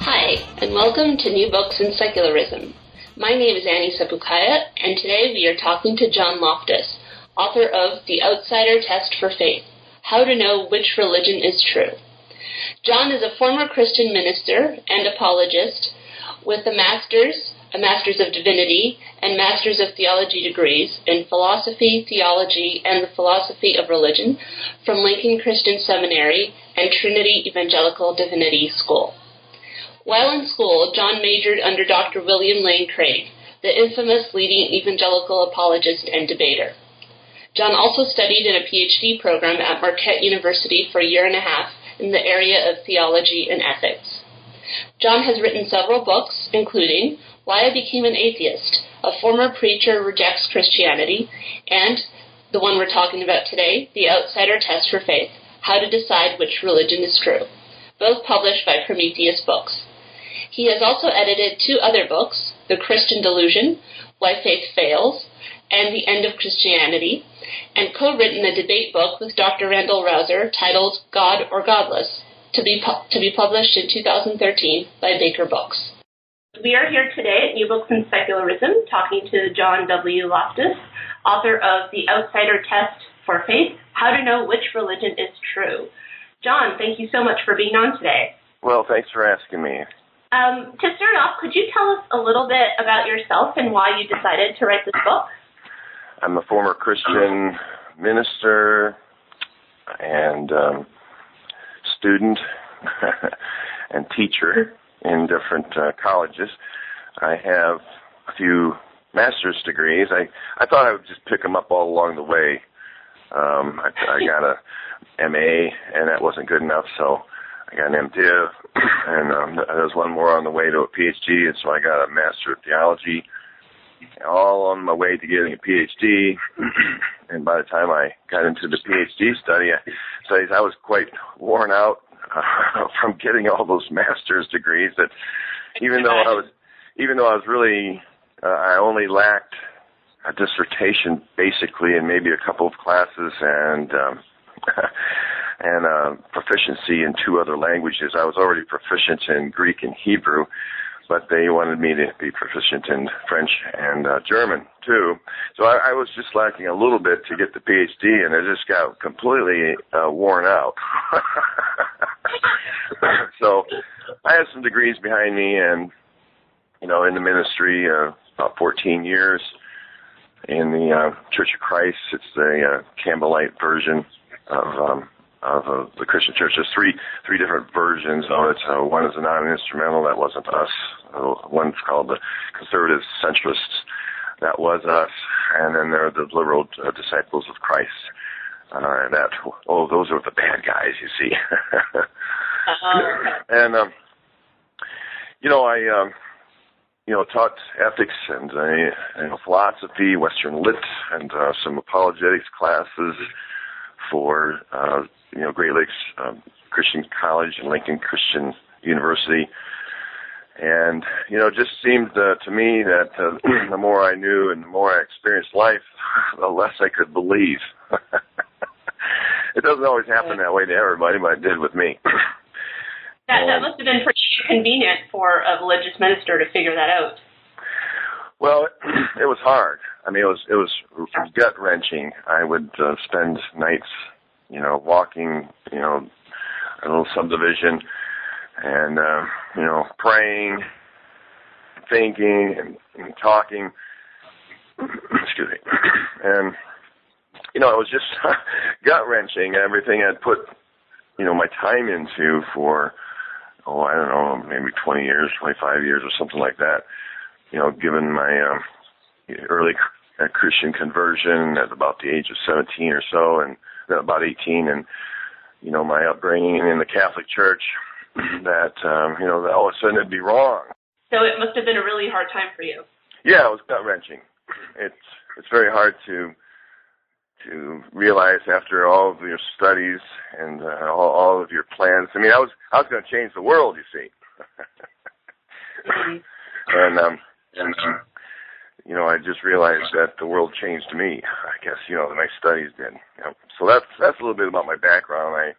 Hi, and welcome to New Books in Secularism. My name is Annie Sapukaya, and today we are talking to John Loftus, author of The Outsider Test for Faith, How to Know Which Religion is True. John is a former Christian minister and apologist with a Master's of Divinity, and Master's of Theology degrees in Philosophy, Theology, and the Philosophy of Religion from Lincoln Christian Seminary and Trinity Evangelical Divinity School. While in school, John majored under Dr. William Lane Craig, the infamous leading evangelical apologist and debater. John also studied in a PhD program at Marquette University for a year and a half in the area of theology and ethics. John has written several books, including Why I Became an Atheist, A Former Preacher Rejects Christianity, and the one we're talking about today, The Outsider Test for Faith, How to Decide Which Religion is True, both published by Prometheus Books. He has also edited two other books, The Christian Delusion, Why Faith Fails, and The End of Christianity, and co-written a debate book with Dr. Randall Rauser titled God or Godless, to be published in 2013 by Baker Books. We are here today at New Books in Secularism talking to John W. Loftus, author of The Outsider Test for Faith, How to Know Which Religion is True. John, thank you so much for being on today. Well, thanks for asking me. To start off, could you tell us a little bit about yourself and why you decided to write this book? I'm a former Christian minister and student and teacher in different colleges. I have a few master's degrees. I thought I would just pick them up all along the way. I got a MA, and that wasn't good enough, so I got an MDiv, and there's one more on the way to a PhD, and so I got a Master of Theology, all on my way to getting a PhD, and by the time I got into the PhD studies, I was quite worn out from getting all those master's degrees, that even though I was really, I only lacked a dissertation, basically, and maybe a couple of classes, and proficiency in two other languages. I was already proficient in Greek and Hebrew, but they wanted me to be proficient in French and German, too. So I was just lacking a little bit to get the PhD, and I just got completely worn out. So I have some degrees behind me, and, in the ministry, about 14 years, in the Church of Christ. It's the Campbellite version of the Christian Church. There's three different versions of it. One is a non-instrumental. That wasn't us. One's called the Conservative Centrists. That was us. And then there are the Liberal Disciples of Christ. Those are the bad guys, you see. And I taught ethics and philosophy, Western Lit, and some apologetics classes for Great Lakes Christian College and Lincoln Christian University, and it just seemed to me that the more I knew and the more I experienced life, the less I could believe. It doesn't always happen that way to everybody, but it did with me. That must have been pretty convenient for a religious minister to figure that out. Well, it was hard. I mean, it was gut-wrenching. I would spend nights, walking, a little subdivision and, praying, thinking, and talking. Excuse me. And, it was just gut-wrenching. Everything I'd put, my time into for... I don't know, maybe 20 years, 25 years or something like that, given my early Christian conversion at about the age of 17 or so, and about 18, and, my upbringing in the Catholic Church, that, you know, all of a sudden it'd be wrong. So it must have been a really hard time for you. Yeah, it was gut-wrenching. It's very hard to realize after all of your studies and all of your plans. I mean, I was going to change the world, you see. Mm-hmm. And you know, I just realized that the world changed me. I guess, you know, my studies did. You know? So that's a little bit about my background.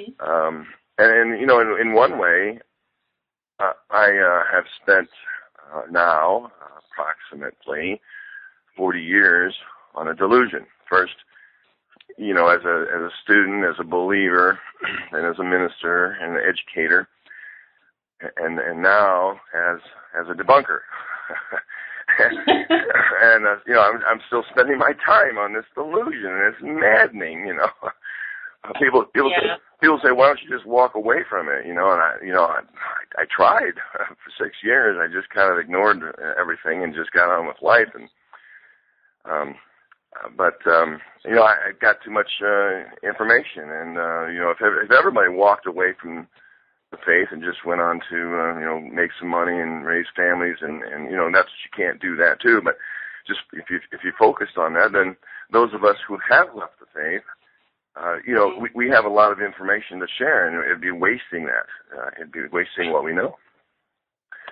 And you know, in one way, I have spent now approximately 40 years on a delusion. First, you know, as a student, as a believer, and as a minister and an educator, and now as a debunker. And you know, I'm still spending my time on this delusion, and it's maddening. You know, people yeah. People say, "Why don't you just walk away from it?" You know, and I tried for 6 years. I just kind of ignored everything and just got on with life. And you know, I got too much information, and you know, if everybody walked away from the faith and just went on to, you know, make some money and raise families, and you know, that's, you can't do that too, but just if you focused on that, then those of us who have left the faith, you know, we have a lot of information to share, and it'd be wasting that. It'd be wasting what we know.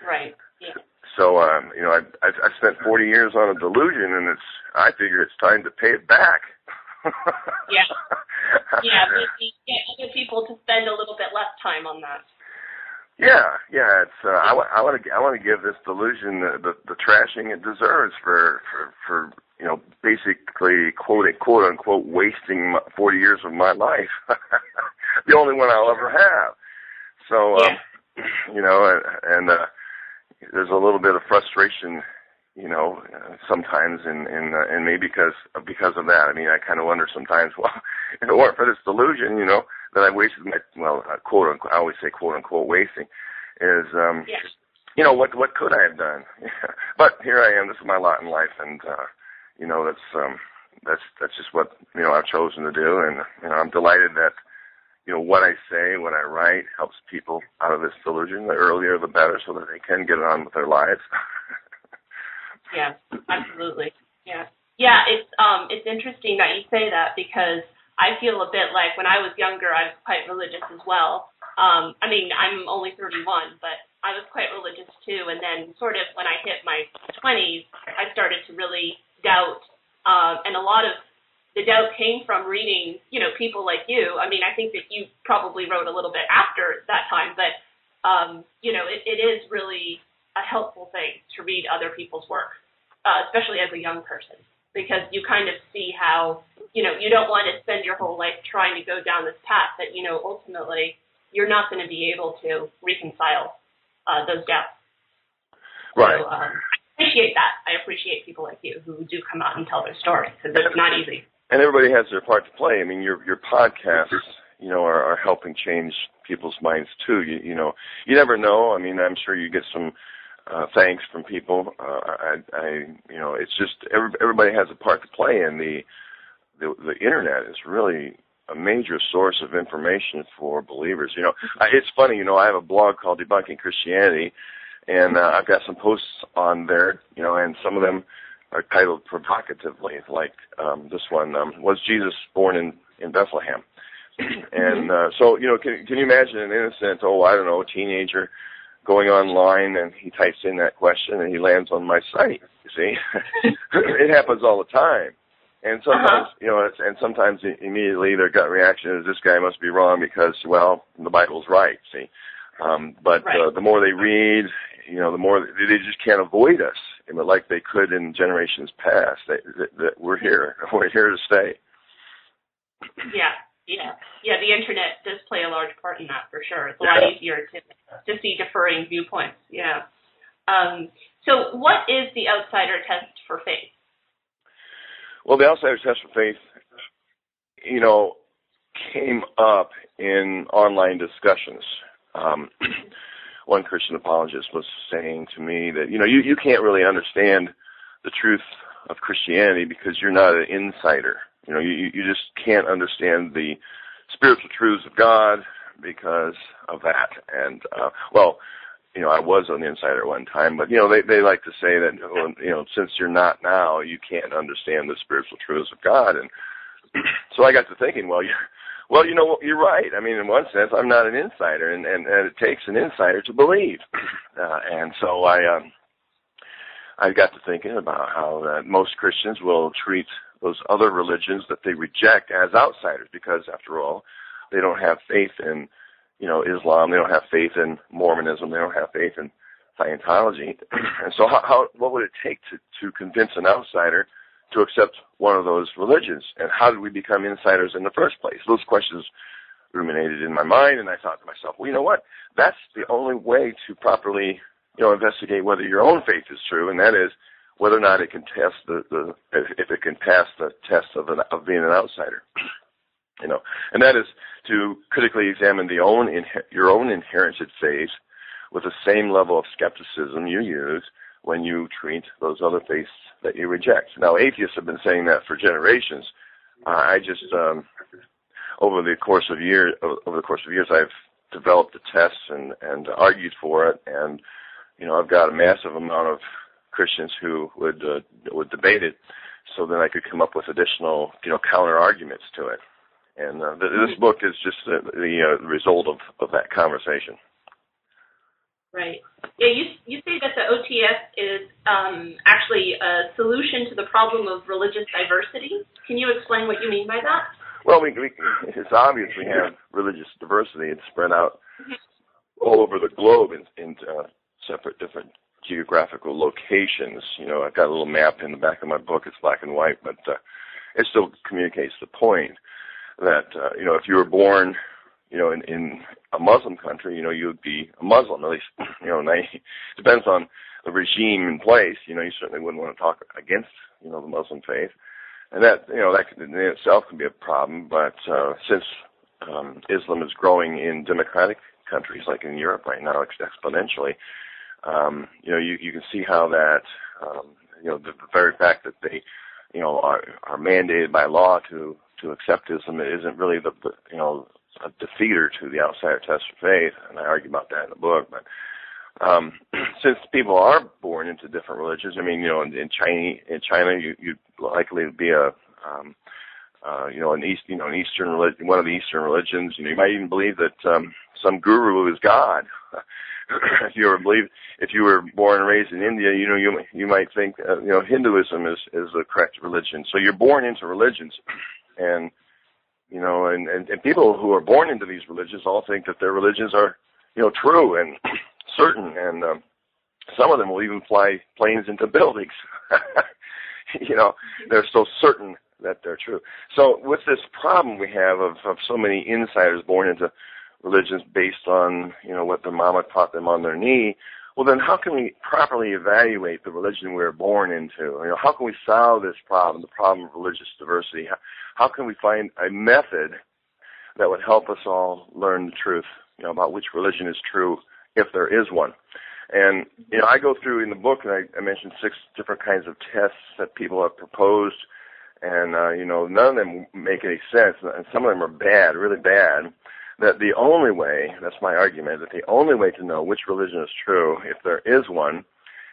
Right. Yeah. So, you know, I spent 40 years on a delusion, and I figure it's time to pay it back. Yeah. Yeah, we get other people to spend a little bit less time on that. Yeah. It's I want to give this delusion the trashing it deserves for you know, basically quote unquote wasting 40 years of my life, the only one I'll ever have. So you know, and there's a little bit of frustration. You know, sometimes and maybe because of that. I mean, I kind of wonder sometimes. Well, if it weren't for this delusion, you know, that I wasted my quote unquote. I always say quote unquote wasting is you know, what could I have done? But here I am. This is my lot in life, and you know, that's just what, you know, I've chosen to do, and you know, I'm delighted that, you know, what I say, what I write helps people out of this delusion. The earlier, the better, so that they can get on with their lives. Yeah, absolutely. Yeah. It's interesting that you say that, because I feel a bit like when I was younger, I was quite religious as well. I mean, I'm only 31, but I was quite religious too. And then sort of when I hit my 20s, I started to really doubt. And a lot of the doubt came from reading, you know, people like you. I mean, I think that you probably wrote a little bit after that time, but you know, it is really a helpful thing to read other people's work, especially as a young person, because you kind of see how, you know, you don't want to spend your whole life trying to go down this path that, you know, ultimately you're not going to be able to reconcile those doubts. Right. So, I appreciate that. I appreciate people like you who do come out and tell their story, because it's not easy. And everybody has their part to play. I mean, your podcasts, you know, are helping change people's minds too. You know, you never know. I mean, I'm sure you get some thanks from people. I you know, it's just everybody has a part to play, and the internet is really a major source of information for believers. You know, it's funny. You know, I have a blog called Debunking Christianity, and I've got some posts on there. You know, and some of them are titled provocatively, like this one: "Was Jesus born in Bethlehem?" And so, you know, can you imagine an innocent, teenager, going online, and he types in that question, and he lands on my site. You see, it happens all the time, and sometimes, you know, and sometimes immediately their gut reaction is, this guy must be wrong because, well, the Bible's right. See, but right. The more they read, you know, the more they just can't avoid us, like they could in generations past. That we're here, to stay. Yeah, the internet does play a large part in that, for sure. It's a lot easier to see differing viewpoints, So what is the Outsider Test for Faith? Well, the Outsider Test for Faith, you know, came up in online discussions. One Christian apologist was saying to me that, you know, you can't really understand the truth of Christianity because you're not an insider. You know, you just can't understand the spiritual truths of God because of that. And, I was on The Insider at one time, but, they like to say that, since you're not now, you can't understand the spiritual truths of God. And so I got to thinking, you're right. I mean, in one sense, I'm not an insider, and it takes an insider to believe. I got to thinking about how most Christians will treat those other religions that they reject as outsiders, because, after all, they don't have faith in, Islam. They don't have faith in Mormonism. They don't have faith in Scientology. And so what would it take to convince an outsider to accept one of those religions? And how did we become insiders in the first place? Those questions ruminated in my mind, and I thought to myself, what? That's the only way to properly investigate whether your own faith is true, and that is whether or not it can test if it can pass the test of being an outsider, and that is to critically examine your own inherited faith with the same level of skepticism you use when you treat those other faiths that you reject. Now, atheists have been saying that for generations. Over the course of years, I've developed the tests and argued for it, and I've got a massive amount of Christians who would debate it, so then I could come up with additional counter arguments to it, and this book is just the result of that conversation. Right. Yeah. You say that the OTS is actually a solution to the problem of religious diversity. Can you explain what you mean by that? Well, it's obvious we have religious diversity. It's spread out all over the globe in separate different geographical locations. I've got a little map in the back of my book. It's black and white, but it still communicates the point that, if you were born, in a Muslim country, you would be a Muslim, at least, depends on the regime in place. You certainly wouldn't want to talk against, the Muslim faith. And that, that in itself can be a problem, but since Islam is growing in democratic countries like in Europe right now exponentially, you can see how that, the very fact that they, are mandated by law to accept Islam isn't really a defeater to the outsider test for faith, and I argue about that in the book. But since people are born into different religions, in China, you'd likely be an Eastern religion, one of the Eastern religions. You might even believe that some guru is God. If you were born and raised in India, you might think Hinduism is the correct religion. So you're born into religions, and and people who are born into these religions all think that their religions are true and certain, and some of them will even fly planes into buildings. They're so certain that they're true. So with this problem we have of so many insiders born into religions based on, what their mama taught them on their knee, well, then how can we properly evaluate the religion we were born into? How can we solve this problem, the problem of religious diversity? How can we find a method that would help us all learn the truth, about which religion is true, if there is one? And, I go through in the book, and I mentioned 6 different kinds of tests that people have proposed, and, none of them make any sense, and some of them are bad, really bad. That the only way, that's my argument, that the only way to know which religion is true, if there is one,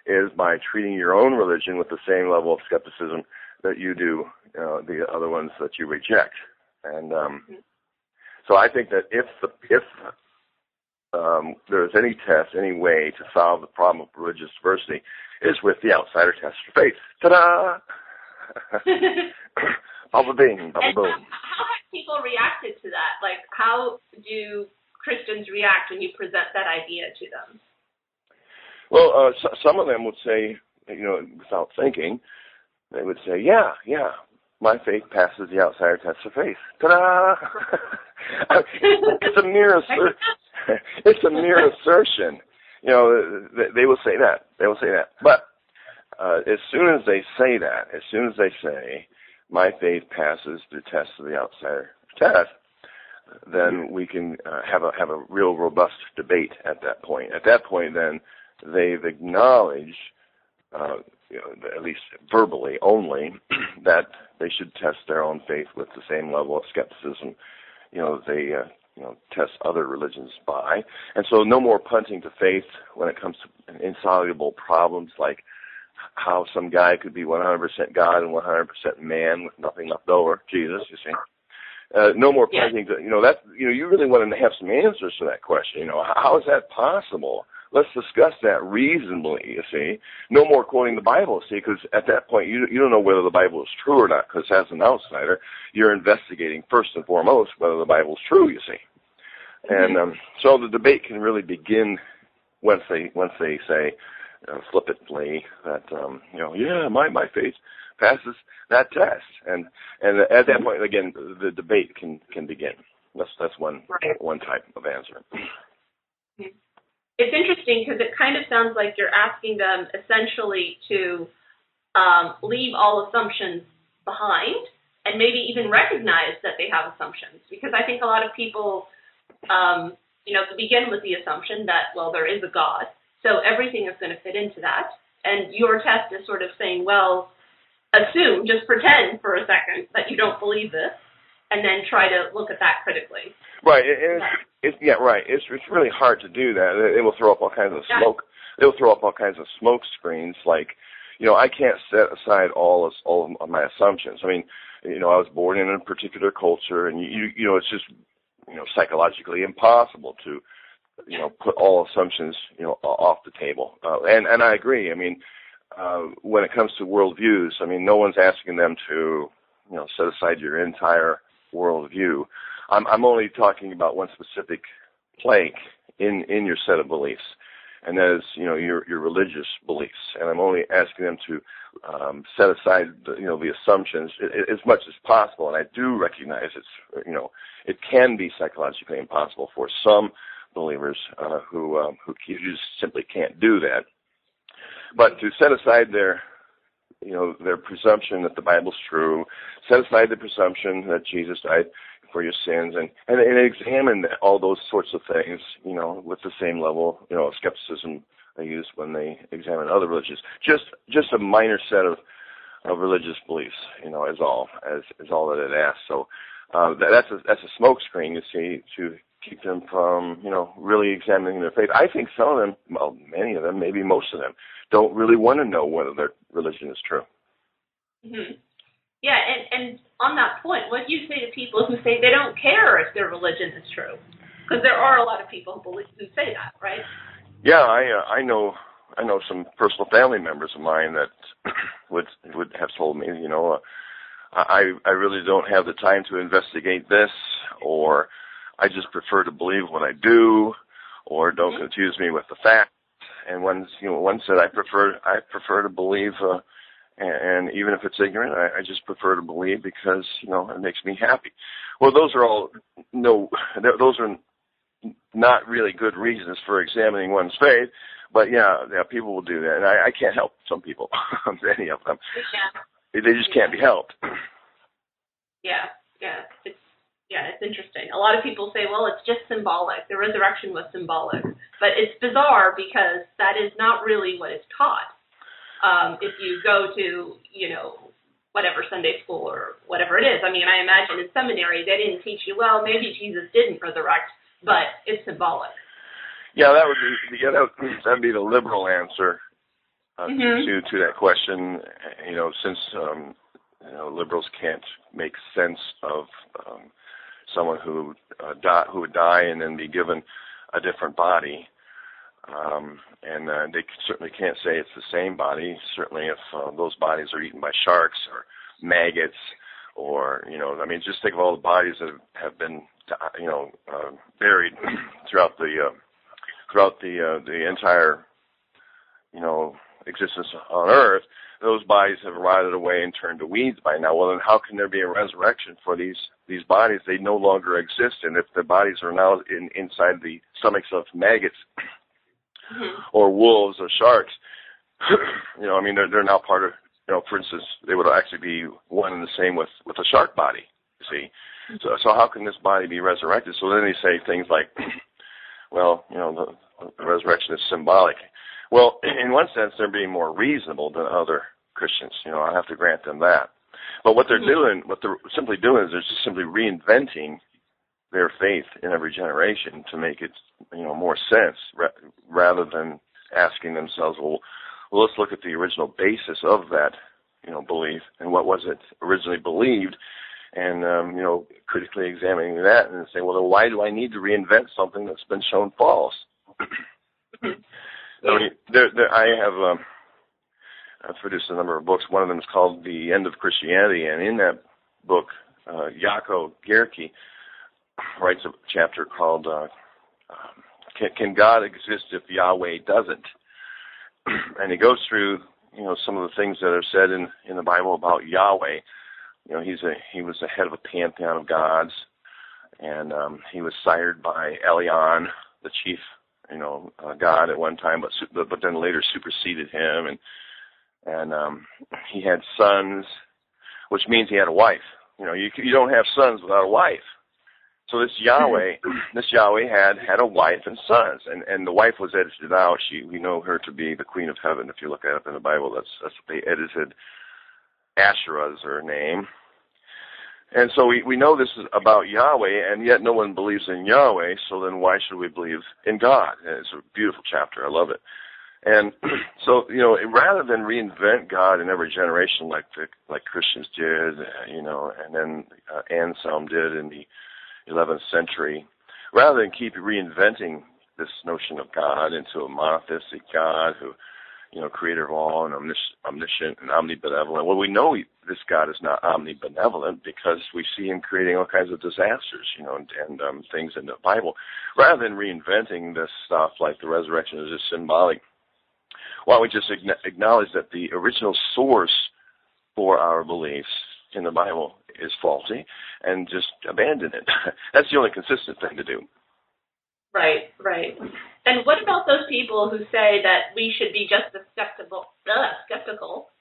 is by treating your own religion with the same level of skepticism that you do the other ones that you reject. And so I think that if there's any test, any way to solve the problem of religious diversity, is with the outsider test for faith. Ta-da! Bubble bing, bubble boom. How have people reacted to that? Like, how do Christians react when you present that idea to them? Well, some of them would say, without thinking, they would say, yeah, my faith passes the outsider test of faith. Ta-da! It's a mere assertion. They will say that. But as soon as they say, my faith passes the test of the outsider test, then we can have a real robust debate at that point. At that point, then, they've acknowledged, at least verbally only, that they should test their own faith with the same level of skepticism, they test other religions by. And so no more punting to faith when it comes to insoluble problems like how some guy could be 100% God and 100% man with nothing left over, Jesus, you see. No more punting to, you really want to have some answers to that question. How is that possible? Let's discuss that reasonably, you see. No more quoting the Bible, see, because at that point you don't know whether the Bible is true or not, because as an outsider, you're investigating first and foremost whether the Bible is true, you see. And so the debate can really begin once they say flippantly that, my faith passes that test. And at that point, again, the debate can begin. That's one type of answer. Mm-hmm. It's interesting because it kind of sounds like you're asking them essentially to leave all assumptions behind and maybe even recognize that they have assumptions, because I think a lot of people, begin with the assumption that, well, there is a God, so everything is going to fit into that. And your test is sort of saying, well, assume, just pretend for a second that you don't believe this, and then try to look at that critically. Right. It's really hard to do that. It will throw up all kinds of smoke. It will throw up all kinds of smoke screens. Like, I can't set aside all of my assumptions. I mean, I was born in a particular culture, and it's just psychologically impossible to put all assumptions off the table. And I agree. I mean, when it comes to worldviews, I mean, no one's asking them to set aside your entire worldview. I'm only talking about one specific plank in your set of beliefs, and that is, your religious beliefs. And I'm only asking them to set aside, the assumptions as much as possible. And I do recognize it's, it can be psychologically impossible for some believers who just simply can't do that. But to set aside their presumption that the Bible's true, set aside the presumption that Jesus died for your sins, and examine all those sorts of things, with the same level, of skepticism they use when they examine other religions. Just a minor set of religious beliefs, is all that it asks. So that's a smokescreen, you see, to keep them from, really examining their faith. I think some of them, well, many of them, maybe most of them, don't really want to know whether their religion is true. Mm-hmm. Yeah, and on that point, what do you say to people who say they don't care if their religion is true? Because there are a lot of people who say that, right? Yeah, I know some personal family members of mine that would have told me, I really don't have the time to investigate this, or I just prefer to believe what I do, or don't confuse me with the facts. And one said, I prefer to believe, and even if it's ignorant, I just prefer to believe because, it makes me happy. Well, those are not really good reasons for examining one's faith, but yeah, people will do that. And I can't help some people, any of them. Yeah. They just can't be helped. Yeah. It's interesting. A lot of people say, well, it's just symbolic. The resurrection was symbolic. But it's bizarre because that is not really what is taught. If you go to, whatever Sunday school or whatever it is. I mean, I imagine in seminary they didn't teach you, well, maybe Jesus didn't resurrect, but it's symbolic. Yeah, that would be the liberal answer to that question, since liberals can't make sense of someone who would die and then be given a different body, and they certainly can't say it's the same body. Certainly, if those bodies are eaten by sharks or maggots, or just think of all the bodies that have been buried throughout the entire existence on Earth. Those bodies have rotted away and turned to weeds by now. Well, then how can there be a resurrection for these bodies? They no longer exist, and if the bodies are now inside the stomachs of maggots or wolves or sharks, they're now part of, for instance, they would actually be one and the same with a shark body, you see. So how can this body be resurrected? So then they say things like, well, the resurrection is symbolic. Well, in one sense, they're being more reasonable than other Christians. I have to grant them that. But what they're doing is they're just simply reinventing their faith in every generation to make it, more sense, rather than asking themselves, well, let's look at the original basis of that, belief, and what was it originally believed, and, critically examining that and saying, well, then why do I need to reinvent something that's been shown false? I've produced a number of books. One of them is called The End of Christianity, and in that book, Jaco Gericke writes a chapter called Can God Exist If Yahweh Doesn't? And he goes through, some of the things that are said in the Bible about Yahweh. He was the head of a pantheon of gods, and he was sired by Elion, the chief, god at one time, but then later superseded him, and he had sons, which means he had a wife. You don't have sons without a wife. So this Yahweh had a wife and sons, and the wife was edited out. We know her to be the Queen of Heaven. If you look it up in the Bible, that's what they edited. Asherah is her name. And so we know this is about Yahweh, and yet no one believes in Yahweh, so then why should we believe in God? And it's a beautiful chapter. I love it. And so, rather than reinvent God in every generation like Christians did, and then Anselm did in the 11th century, rather than keep reinventing this notion of God into a monotheistic God who, creator of all and omniscient and omnibenevolent. Well, we know this God is not omnibenevolent because we see him creating all kinds of disasters, and things in the Bible. Rather than reinventing this stuff like the resurrection is just symbolic, why don't we just acknowledge that the original source for our beliefs in the Bible is faulty and just abandon it? That's the only consistent thing to do. Right. And what about those people who say that we should be just as skeptical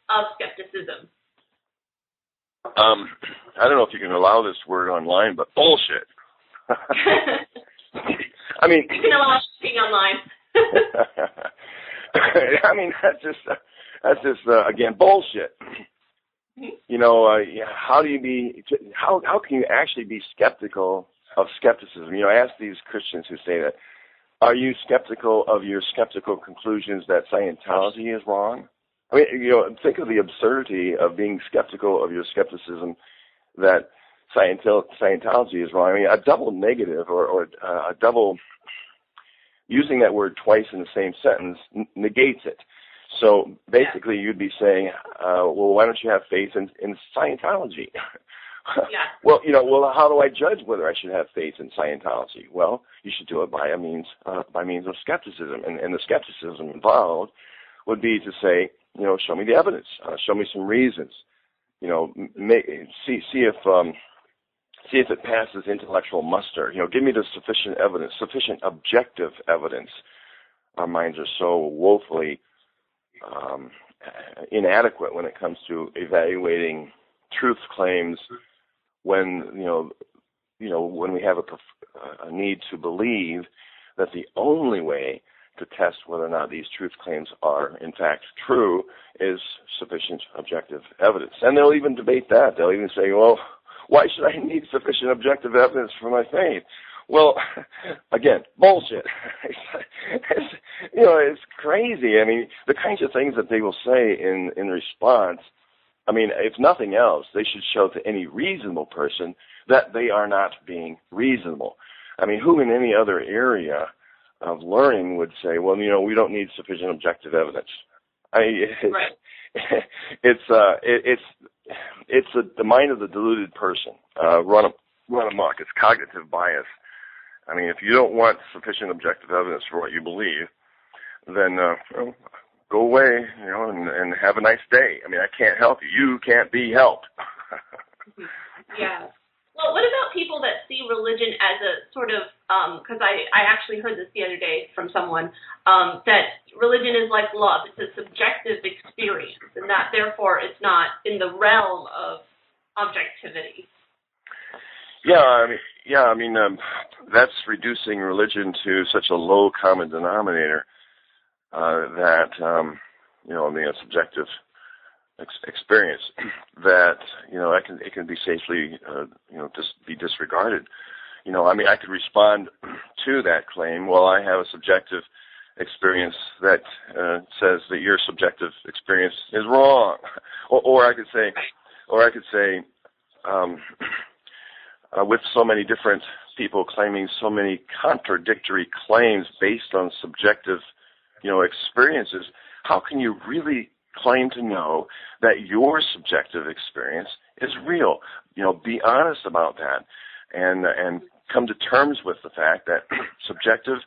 of skepticism? I don't know if you can allow this word online, but bullshit. I mean, you can allow everything online. I mean, that's just again bullshit. Mm-hmm. How can you actually be skeptical of skepticism? I ask these Christians who say that, are you skeptical of your skeptical conclusions that Scientology is wrong? I mean, think of the absurdity of being skeptical of your skepticism that Scientology is wrong. I mean, a double negative or a double, using that word twice in the same sentence negates it. So basically you'd be saying, why don't you have faith in Scientology? Yeah. Well, how do I judge whether I should have faith in Scientology? Well, you should do it by means of skepticism, and the skepticism involved would be to say, show me the evidence, show me some reasons, see if it passes intellectual muster. Give me the sufficient objective evidence. Our minds are so woefully inadequate when it comes to evaluating truth claims. When when we have a need to believe that the only way to test whether or not these truth claims are in fact true is sufficient objective evidence, and they'll even debate that. They'll even say, "Well, why should I need sufficient objective evidence for my faith?" Well, again, bullshit. It's crazy. I mean, the kinds of things that they will say in response. I mean, if nothing else, they should show to any reasonable person that they are not being reasonable. I mean, who in any other area of learning would say, well, we don't need sufficient objective evidence? I mean, it's the mind of the deluded person, run amok. It's cognitive bias. I mean, if you don't want sufficient objective evidence for what you believe, then go away, and have a nice day. I mean, I can't help you. You can't be helped. Yeah. Well, what about people that see religion as a sort of, because I actually heard this the other day from someone, that religion is like love. It's a subjective experience, and that therefore it's not in the realm of objectivity. Yeah, I mean, that's reducing religion to such a low common denominator. That subjective experience that it can be safely just be disregarded. You know, I mean, I could respond to that claim. Well, I have a subjective experience that says that your subjective experience is wrong, or I could say, with so many different people claiming so many contradictory claims based on subjective, you know, experiences, how can you really claim to know that your subjective experience is real? You know, be honest about that, and come to terms with the fact that subjective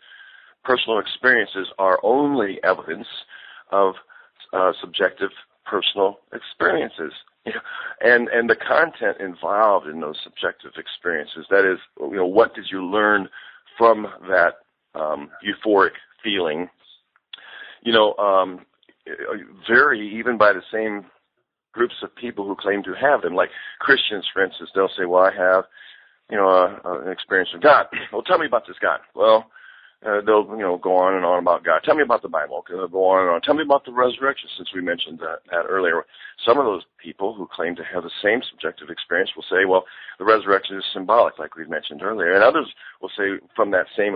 personal experiences are only evidence of subjective personal experiences. You know, and the content involved in those subjective experiences, that is, you know, what did you learn from that euphoric feeling, you know, vary even by the same groups of people who claim to have them. Like Christians, for instance, they'll say, well, I have, you know, an experience with God. Well, tell me about this God. Well, they'll, you know, go on and on about God. Tell me about the Bible. They'll go on and on. Tell me about the resurrection, since we mentioned that earlier. Some of those people who claim to have the same subjective experience will say, well, the resurrection is symbolic, like we've mentioned earlier. And others will say from that same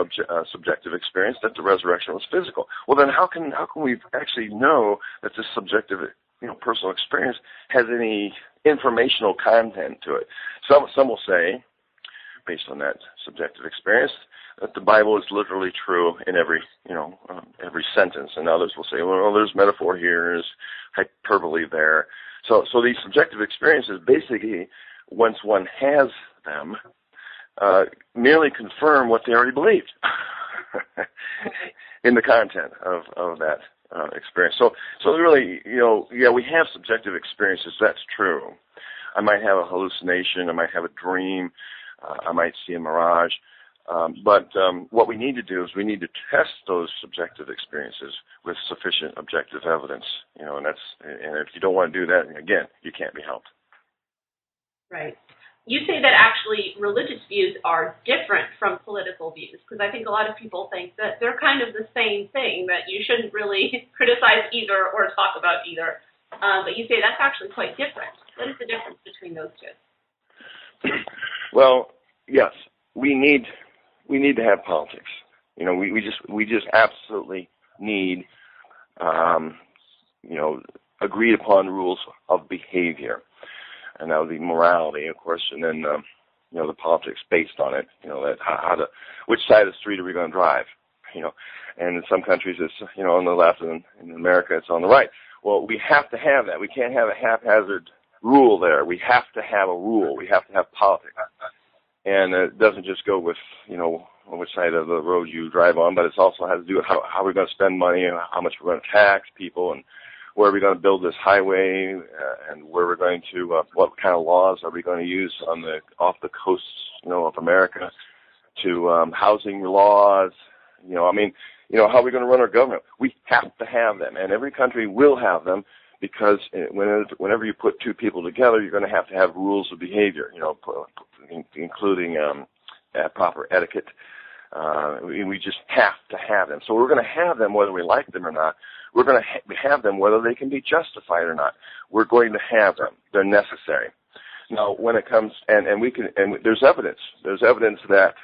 subjective experience that the resurrection was physical. Well, then how can we actually know that this subjective, you know, personal experience has any informational content to it? Some will say, based on that subjective experience, that the Bible is literally true in every, you know, every sentence. And others will say, well, there's metaphor here, there's hyperbole there. So these subjective experiences, basically, once one has them, merely confirm what they already believed in the content of that experience. So really, you know, yeah, we have subjective experiences. That's true. I might have a hallucination. I might have a dream. I might see a mirage. But what we need to do is we need to test those subjective experiences with sufficient objective evidence, you know, and if you don't want to do that, again, you can't be helped. Right. You say that actually religious views are different from political views, because I think a lot of people think that they're kind of the same thing, that you shouldn't really criticize either or talk about either. But you say that's actually quite different. What is the difference between those two? Well, yes, we need to have politics. You know, we just absolutely need, you know, agreed upon rules of behavior, and that would be morality, of course, and then you know, the politics based on it. You know, that which side of the street are we going to drive? You know, and in some countries it's, you know, on the left, and in America it's on the right. Well, we have to have that. We can't have a haphazard rule there. We have to have a rule. We have to have politics. And it doesn't just go with, you know, on which side of the road you drive on, but it also has to do with how we're going to spend money and how much we're going to tax people and where we're going to build this highway and where we're going to, what kind of laws are we going to use on the off the coasts, you know, of America, to housing laws, you know, I mean, you know, how we're going to run our government. We have to have them, and every country will have them. Because whenever you put two people together, you're going to have rules of behavior, you know, including proper etiquette. We just have to have them. So we're going to have them whether we like them or not. We're going to have them whether they can be justified or not. We're going to have them. They're necessary. Now, when it comes, and there's evidence. There's evidence that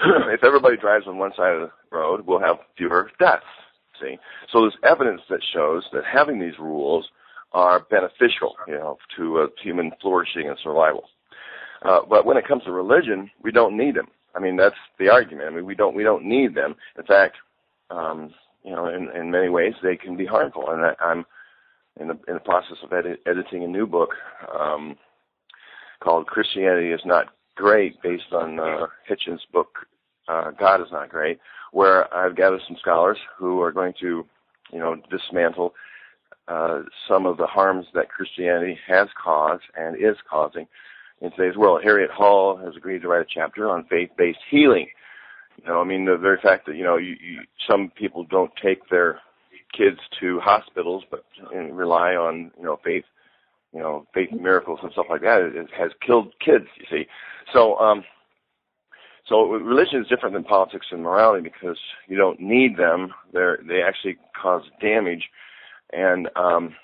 if everybody drives on one side of the road, we'll have fewer deaths. So there's evidence that shows that having these rules are beneficial, you know, to human flourishing and survival. But when it comes to religion, we don't need them. I mean, that's the argument. I mean, we don't need them. In fact, you know, in many ways they can be harmful. And I'm in the process of editing a new book called Christianity Is Not Great, based on Hitchens' book. God Is Not Great, where I've gathered some scholars who are going to, you know, dismantle some of the harms that Christianity has caused and is causing in today's world. Harriet Hall has agreed to write a chapter on faith-based healing. You know, I mean, the very fact that, you know, some people don't take their kids to hospitals but rely on, you know, faith miracles and stuff like that, it has killed kids, you see. So religion is different than politics and morality because you don't need them. They actually cause damage, and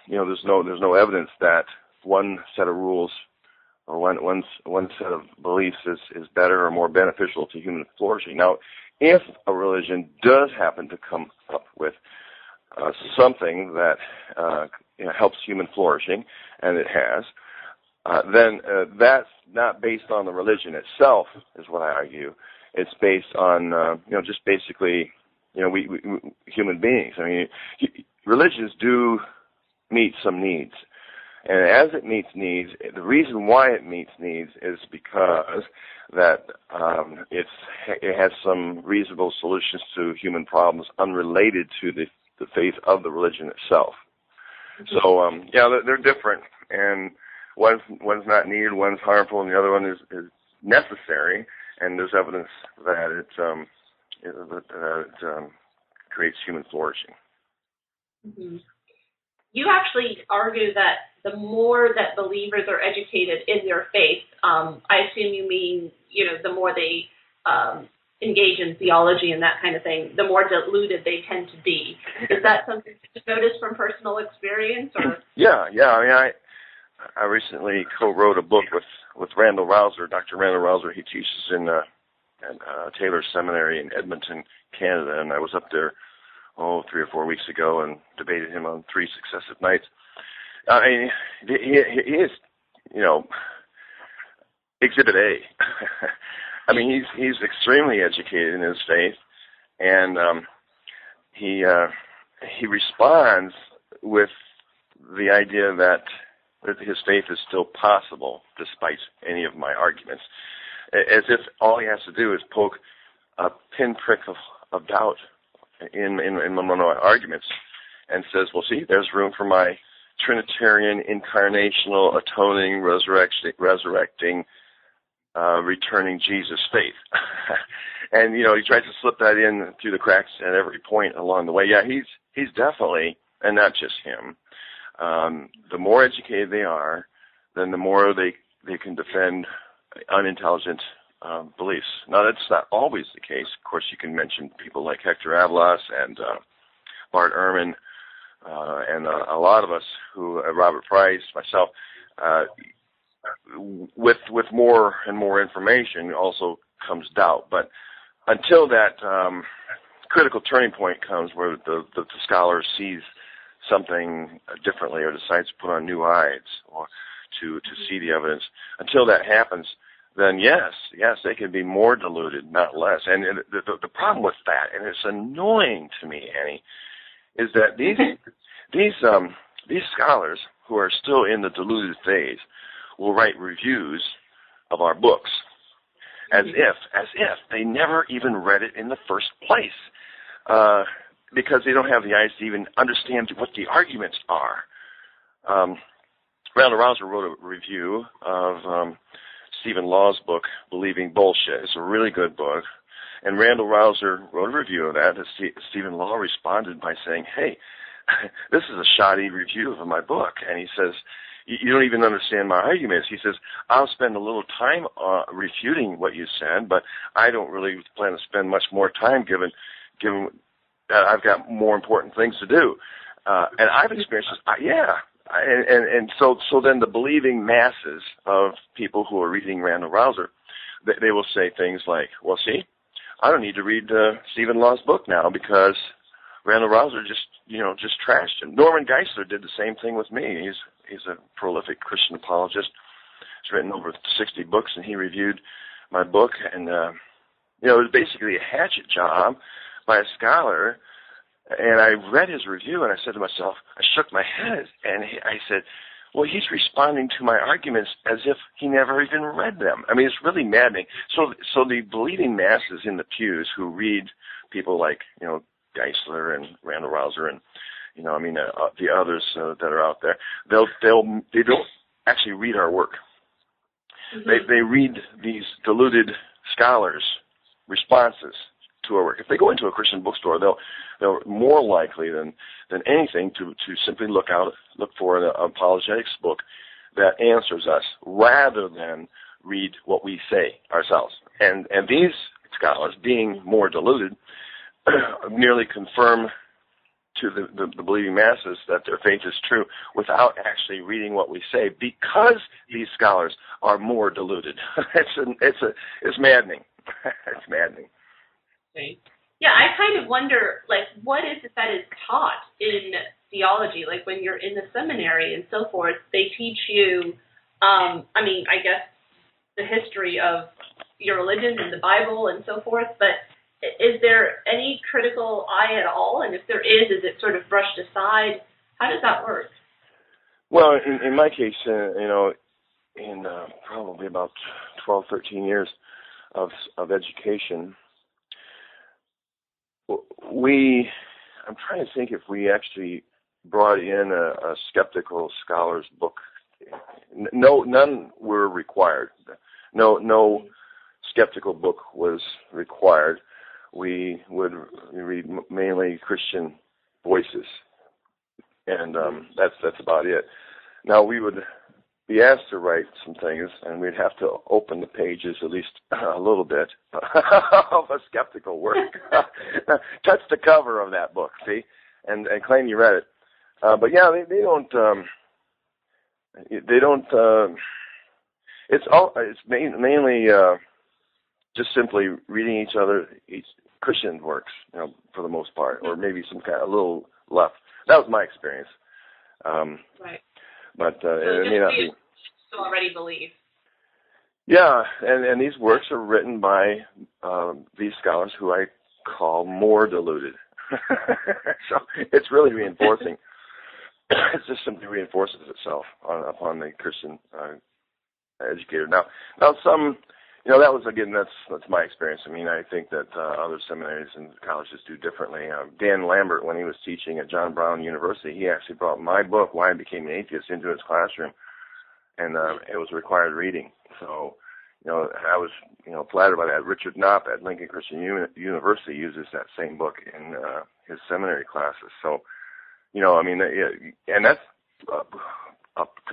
you know, there's no evidence that one set of rules or one set of beliefs is better or more beneficial to human flourishing. Now, if a religion does happen to come up with something that helps human flourishing, and it has, then that's not based on the religion itself, is what I argue. It's based on just basically we human beings. I mean, religions do meet some needs. And as it meets needs, the reason why it meets needs is because that it has some reasonable solutions to human problems unrelated to the faith of the religion itself. So, they're different, and one's not needed, one's harmful, and the other one is necessary, and there's evidence that it creates human flourishing. Mm-hmm. You actually argue that the more that believers are educated in their faith, I assume you mean, the more they engage in theology and that kind of thing, the more diluted they tend to be. Is that something you notice from personal experience? Or? Yeah. I mean, I recently co-wrote a book with Randall Rauser, Dr. Randall Rauser. He teaches in at Taylor Seminary in Edmonton, Canada, and I was up there 3 or 4 weeks ago and debated him on 3 successive nights. I mean, he is, exhibit A. I mean, he's extremely educated in his faith, and he responds with the idea that his faith is still possible despite any of my arguments, as if all he has to do is poke a pinprick of doubt in one of my arguments, and says, well, see, there's room for my Trinitarian, incarnational, atoning, resurrecting, returning Jesus faith. And, he tries to slip that in through the cracks at every point along the way. Yeah, he's definitely, and not just him, the more educated they are, then the more they can defend unintelligent beliefs. Now, that's not always the case. Of course, you can mention people like Hector Avalos and Bart Ehrman and a lot of us who, Robert Price, myself, with more and more information also comes doubt. But until that critical turning point comes where the scholar sees something differently or decides to put on new eyes or to see the evidence, until that happens, then yes, they can be more diluted, not less. And the problem with that, and it's annoying to me, Annie, is that these scholars who are still in the diluted phase will write reviews of our books as if they never even read it in the first place, because they don't have the eyes to even understand what the arguments are. Randall Rauser wrote a review of Stephen Law's book, Believing Bullshit. It's a really good book. And Randall Rauser wrote a review of that. Stephen Law responded by saying, hey, this is a shoddy review of my book. And he says, you don't even understand my arguments. He says, I'll spend a little time refuting what you said, but I don't really plan to spend much more time given I've got more important things to do. And I've experienced this. Yeah. And so then the believing masses of people who are reading Randall Rauser, they will say things like, well, see, I don't need to read Stephen Law's book now because Randall Rauser just trashed him. Norman Geisler did the same thing with me. He's a prolific Christian apologist. He's written over 60 books, and he reviewed my book. And, it was basically a hatchet job by a scholar. And I read his review, and I said to myself, I shook my head, and I said, well, he's responding to my arguments as if he never even read them. I mean, it's really maddening. So the believing masses in the pews who read people like, Geisler and Randall Rauser and, the others that are out there, they don't actually read our work. Mm-hmm. They read these deluded scholars' responses to our work. If they go into a Christian bookstore, they're more likely than anything to simply look for an apologetics book that answers us rather than read what we say ourselves. And these scholars, being more deluded, nearly confirm to the believing masses that their faith is true without actually reading what we say, because these scholars are more deluded. It's maddening. It's maddening. Right. Yeah, I kind of wonder, like, what is it that is taught in theology? Like, when you're in the seminary and so forth, they teach you, I mean, I guess the history of your religion and the Bible and so forth, but is there any critical eye at all? And if there is it sort of brushed aside? How does that work? Well, in my case, in probably about 12, 13 years of education, I'm trying to think if we actually brought in a skeptical scholar's book. No, none were required. No skeptical book was required. We would read mainly Christian voices, and that's about it. Now, we would be asked to write some things, and we'd have to open the pages at least a little bit of a skeptical work. Touch the cover of that book, see, and claim you read it. But yeah, they don't. It's mainly just simply reading each Christian works, for the most part, or maybe some kind of little left. That was my experience. Right. But it may not be. You already believe. Yeah, and these works are written by these scholars who I call more deluded. So it's really reinforcing. It just simply reinforces itself upon the Christian educator. Now some, that was, again, that's my experience. I mean, I think that other seminaries and colleges do differently. Dan Lambert, when he was teaching at John Brown University, he actually brought my book, Why I Became an Atheist, into his classroom, and it was required reading. So, I was, flattered by that. Richard Knopp at Lincoln Christian University uses that same book in his seminary classes. So, I mean, and that's to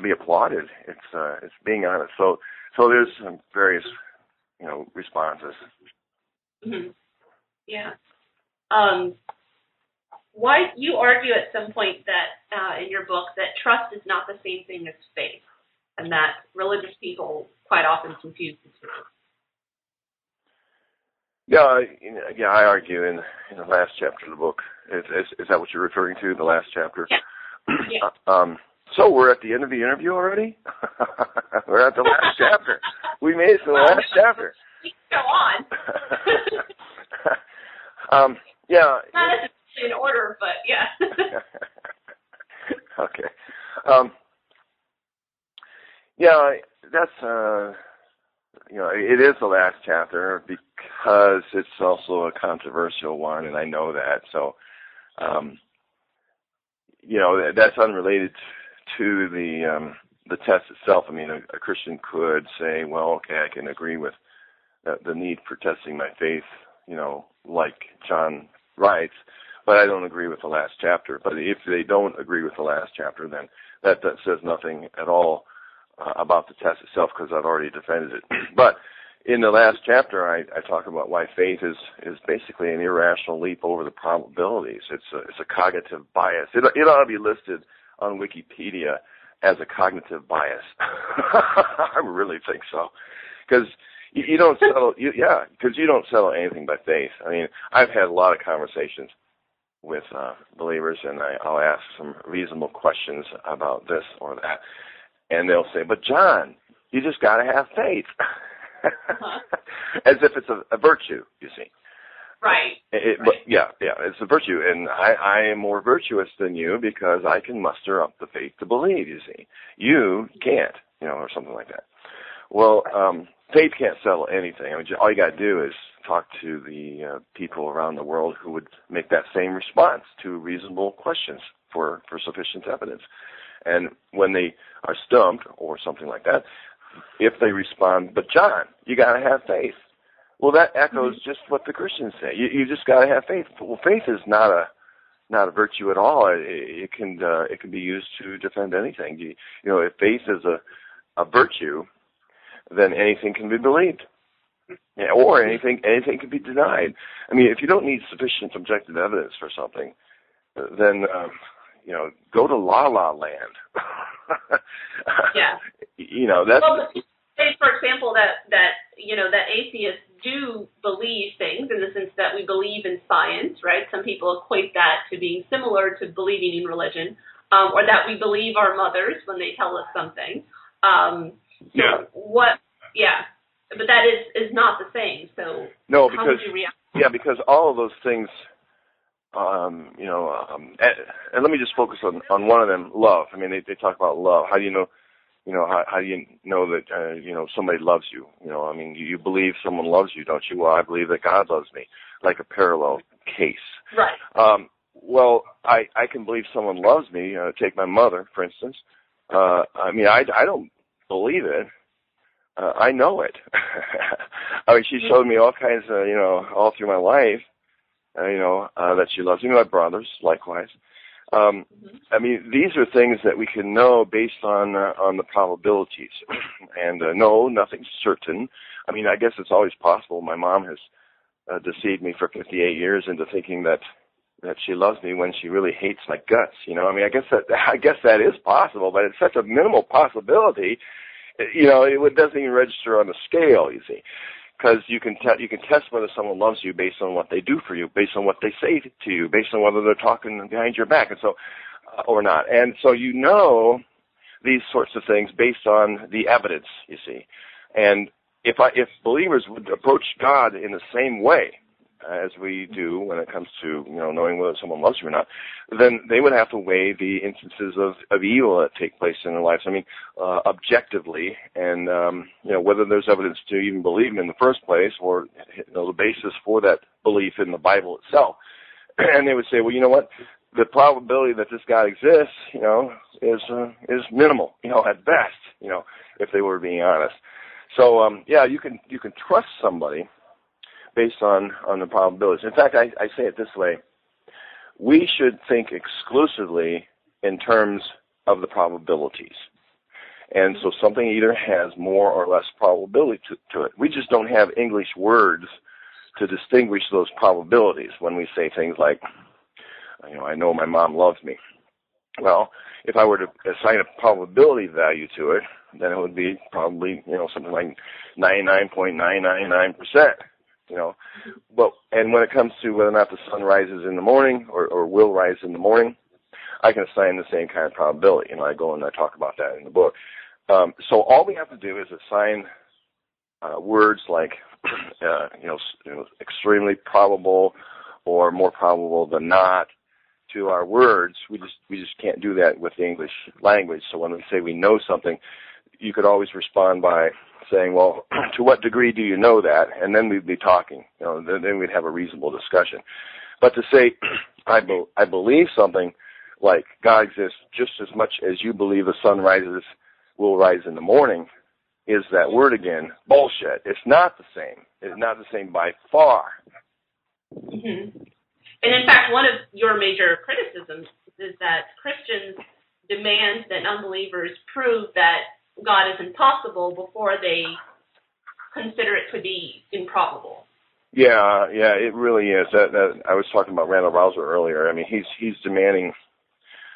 be applauded. It's being honest. So there's some various responses. Mm-hmm. Yeah. Why you argue at some point that in your book that trust is not the same thing as faith, and that religious people quite often confuse the two. Yeah, I argue in the last chapter of the book. Is that what you're referring to? The last chapter. Yeah. Yeah. So we're at the end of the interview already? We're at the last chapter. We made it to the last chapter. We can go on. Yeah. Not in order, but yeah. Okay. Yeah, that's, it is the last chapter because it's also a controversial one, and I know that. So, that's unrelated to the test itself. I mean, a Christian could say, well, okay, I can agree with the need for testing my faith, like John writes, but I don't agree with the last chapter. But if they don't agree with the last chapter, then that says nothing at all about the test itself, because I've already defended it. But in the last chapter, I talk about why faith is basically an irrational leap over the probabilities. It's a cognitive bias. It ought to be listed on Wikipedia as a cognitive bias. I really think so, because you don't settle. Because you don't settle anything by faith. I mean, I've had a lot of conversations with believers, and I'll ask some reasonable questions about this or that, and they'll say, "But John, you just got to have faith," as if it's a virtue. You see. Right. But yeah, it's a virtue, and I am more virtuous than you because I can muster up the faith to believe. You see, you can't, or something like that. Well, faith can't settle anything. I mean, all you got to do is talk to the people around the world who would make that same response to reasonable questions for sufficient evidence, and when they are stumped or something like that, if they respond, "But John, you got to have faith." Well, that echoes just what the Christians say. You just got to have faith. Well, faith is not a virtue at all. It can be used to defend anything. If faith is a virtue, then anything can be believed, or anything can be denied. I mean, if you don't need sufficient objective evidence for something, then, go to La La Land. Yeah. That's... Well, say, for example, that atheists do believe things in the sense that we believe in science, right? Some people equate that to being similar to believing in religion, or that we believe our mothers when they tell us something. But that is not the same. So no, because, how would you react? Yeah, because all of those things, and let me just focus on one of them, love. I mean, they talk about love. How do you know? How do you know that, somebody loves you? You believe someone loves you, don't you? Well, I believe that God loves me, like a parallel case. Right. I can believe someone loves me. Take my mother, for instance. I don't believe it. I know it. I mean, she showed me all kinds of, all through my life, that she loves me. My brothers, likewise. These are things that we can know based on the probabilities. And no, nothing's certain. I mean, I guess it's always possible. My mom has deceived me for 58 years into thinking that she loves me when she really hates my guts. I guess that is possible, but it's such a minimal possibility. It doesn't even register on the scale. You see, because you can test whether someone loves you based on what they do for you, based on what they say to you, based on whether they're talking behind your back, and so or not. And so these sorts of things based on the evidence. You see, and if believers would approach God in the same way as we do when it comes to knowing whether someone loves you or not, then they would have to weigh the instances of evil that take place in their lives. I mean, objectively, and whether there's evidence to even believe in the first place, or the basis for that belief in the Bible itself. And they would say, well, you know what? The probability that this God exists, is minimal, at best, if they were being honest. So, you can trust somebody based on the probabilities. In fact, I say it this way. We should think exclusively in terms of the probabilities. And so something either has more or less probability to it. We just don't have English words to distinguish those probabilities when we say things like, I know my mom loves me. Well, if I were to assign a probability value to it, then it would be probably, something like 99.999%. And when it comes to whether or not the sun rises in the morning or will rise in the morning, I can assign the same kind of probability. I go and I talk about that in the book. So all we have to do is assign words like, extremely probable or more probable than not to our words. We just can't do that with the English language. So when we say we know something, you could always respond by saying, well, to what degree do you know that? And then we'd be talking. Then we'd have a reasonable discussion. But to say, I believe something like God exists just as much as you believe the sun will rise in the morning, is that word again, bullshit. It's not the same. It's not the same by far. Mm-hmm. And in fact, one of your major criticisms is that Christians demand that unbelievers prove that God is impossible before they consider it to be improbable. Yeah, it really is. I was talking about Randall Rauser earlier. I mean, he's demanding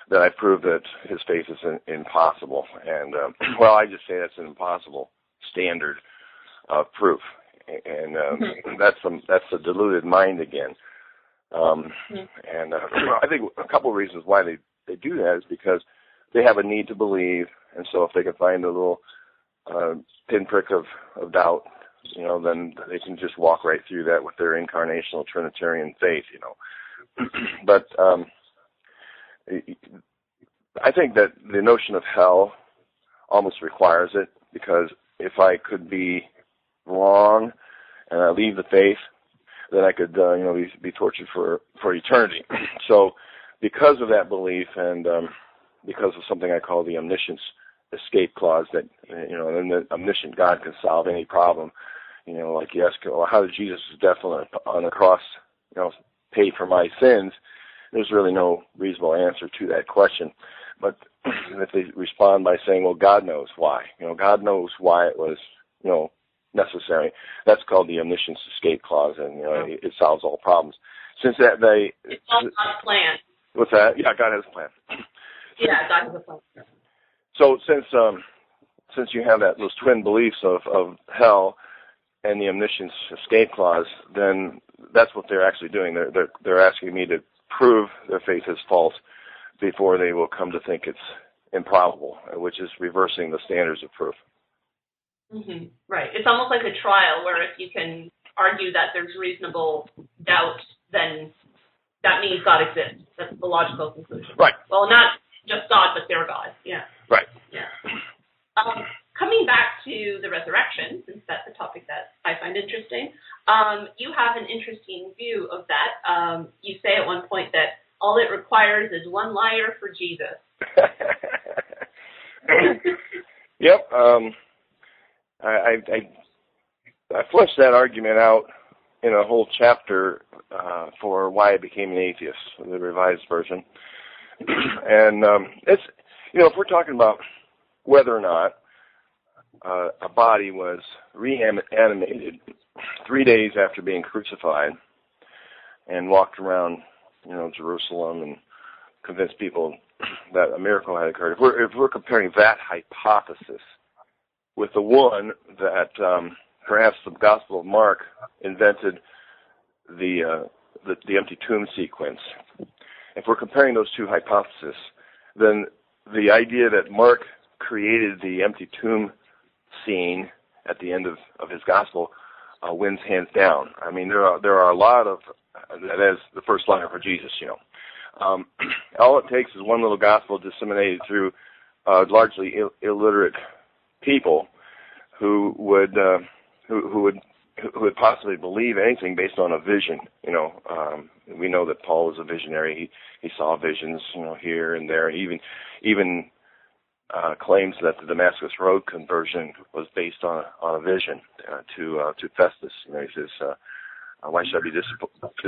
that I prove that his faith is impossible. And, I just say that's an impossible standard of proof. And that's a deluded mind again. I think a couple of reasons why they do that is because they have a need to believe, and so if they can find a little pinprick of doubt, then they can just walk right through that with their incarnational Trinitarian faith, But I think that the notion of hell almost requires it, because if I could be wrong and I leave the faith, then I could, be tortured for eternity. So because of that belief and... because of something I call the omniscience escape clause, that, then the omniscient God can solve any problem, like, yes, well, how did Jesus' death on the cross, pay for my sins? There's really no reasonable answer to that question. But if they respond by saying, well, God knows why, God knows why it was, necessary, that's called the omniscience escape clause, and it solves all problems. Since that they... It's all God's plan. What's that? Yeah, God has a plan. Yeah, God has a plan. So since you have that, those twin beliefs of hell and the omniscience escape clause, then that's what they're actually doing. They're asking me to prove their faith is false before they will come to think it's improbable, which is reversing the standards of proof. Mm-hmm. Right. It's almost like a trial where if you can argue that there's reasonable doubt, then that means God exists. That's the logical conclusion. Right. Well, not just God, but their God. Yeah. Right. Yeah. Coming back to the resurrection, since that's a topic that I find interesting, you have an interesting view of that. You say at one point that all it requires is one liar for Jesus. Yep. I fleshed that argument out in a whole chapter for why I became an atheist, the revised version. And it's, you know, if we're talking about whether or not a body was reanimated 3 days after being crucified and walked around, you know, Jerusalem and convinced people that a miracle had occurred, if we're comparing that hypothesis with the one that perhaps the Gospel of Mark invented, the empty tomb sequence. If we're comparing those two hypotheses, then the idea that Mark created the empty tomb scene at the end of his Gospel wins hands down. I mean, there are a lot of, that is the first line for Jesus, you know. All it takes is one little gospel disseminated through largely illiterate people who would possibly believe anything based on a vision. You know, we know that Paul was a visionary. He saw visions, you know, here and there. Even claims that the Damascus Road conversion was based on a vision to Festus. You know, he says, why should I be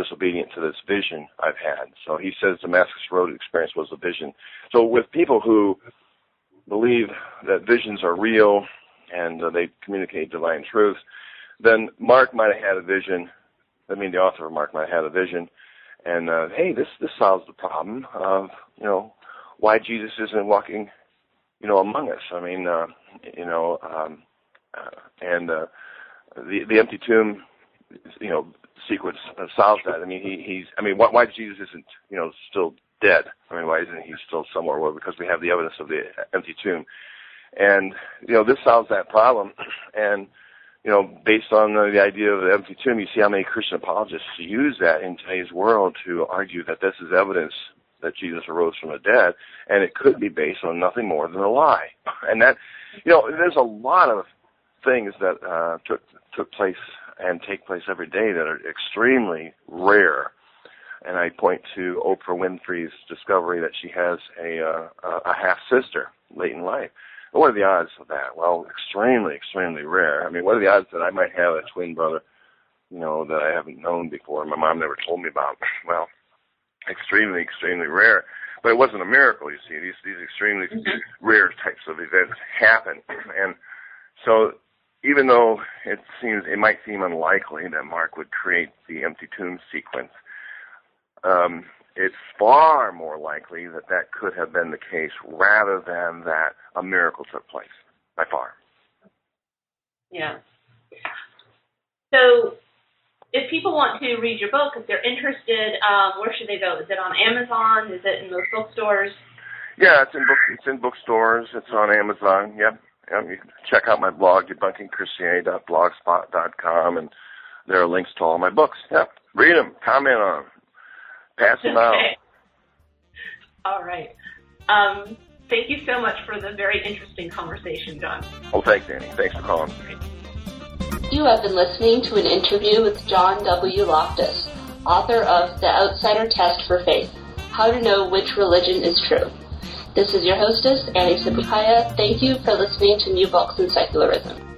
disobedient to this vision I've had? So he says Damascus Road experience was a vision. So with people who believe that visions are real and they communicate divine truth, then Mark might have had a vision. I mean, the author of Mark might have had a vision. And, hey, this solves the problem of, you know, why Jesus isn't walking, you know, among us. I mean, the empty tomb, you know, sequence solves that. I mean, why Jesus isn't, you know, still dead? I mean, why isn't he still somewhere? Well, because we have the evidence of the empty tomb, and you know, this solves that problem. And you know, based on the idea of the empty tomb, you see how many Christian apologists use that in today's world to argue that this is evidence that Jesus arose from the dead, and it could be based on nothing more than a lie. And that, you know, there's a lot of things that took place and take place every day that are extremely rare. And I point to Oprah Winfrey's discovery that she has a half-sister late in life. But what are the odds of that? Well, extremely, extremely rare. I mean, what are the odds that I might have a twin brother, you know, that I haven't known before, my mom never told me about? Well, extremely, extremely rare. But it wasn't a miracle, you see. These extremely rare types of events happen. And so even though it might seem unlikely that Mark would create the empty tomb sequence, it's far more likely that could have been the case rather than that a miracle took place, by far. Yeah. So if people want to read your book, if they're interested, where should they go? Is it on Amazon? Is it in those bookstores? Yeah, it's in bookstores. It's on Amazon, yep. You can check out my blog, debunkingchristianity.blogspot.com, and there are links to all my books. Yep. Read them, comment on them, pass them out. All right. Thank you so much for the very interesting conversation, John. Well, thanks, Annie. Thanks for calling. You have been listening to an interview with John W. Loftus, author of The Outsider Test for Faith, How to Know Which Religion is True. This is your hostess, Annie Sapukaya. Thank you for listening to New Books in Secularism.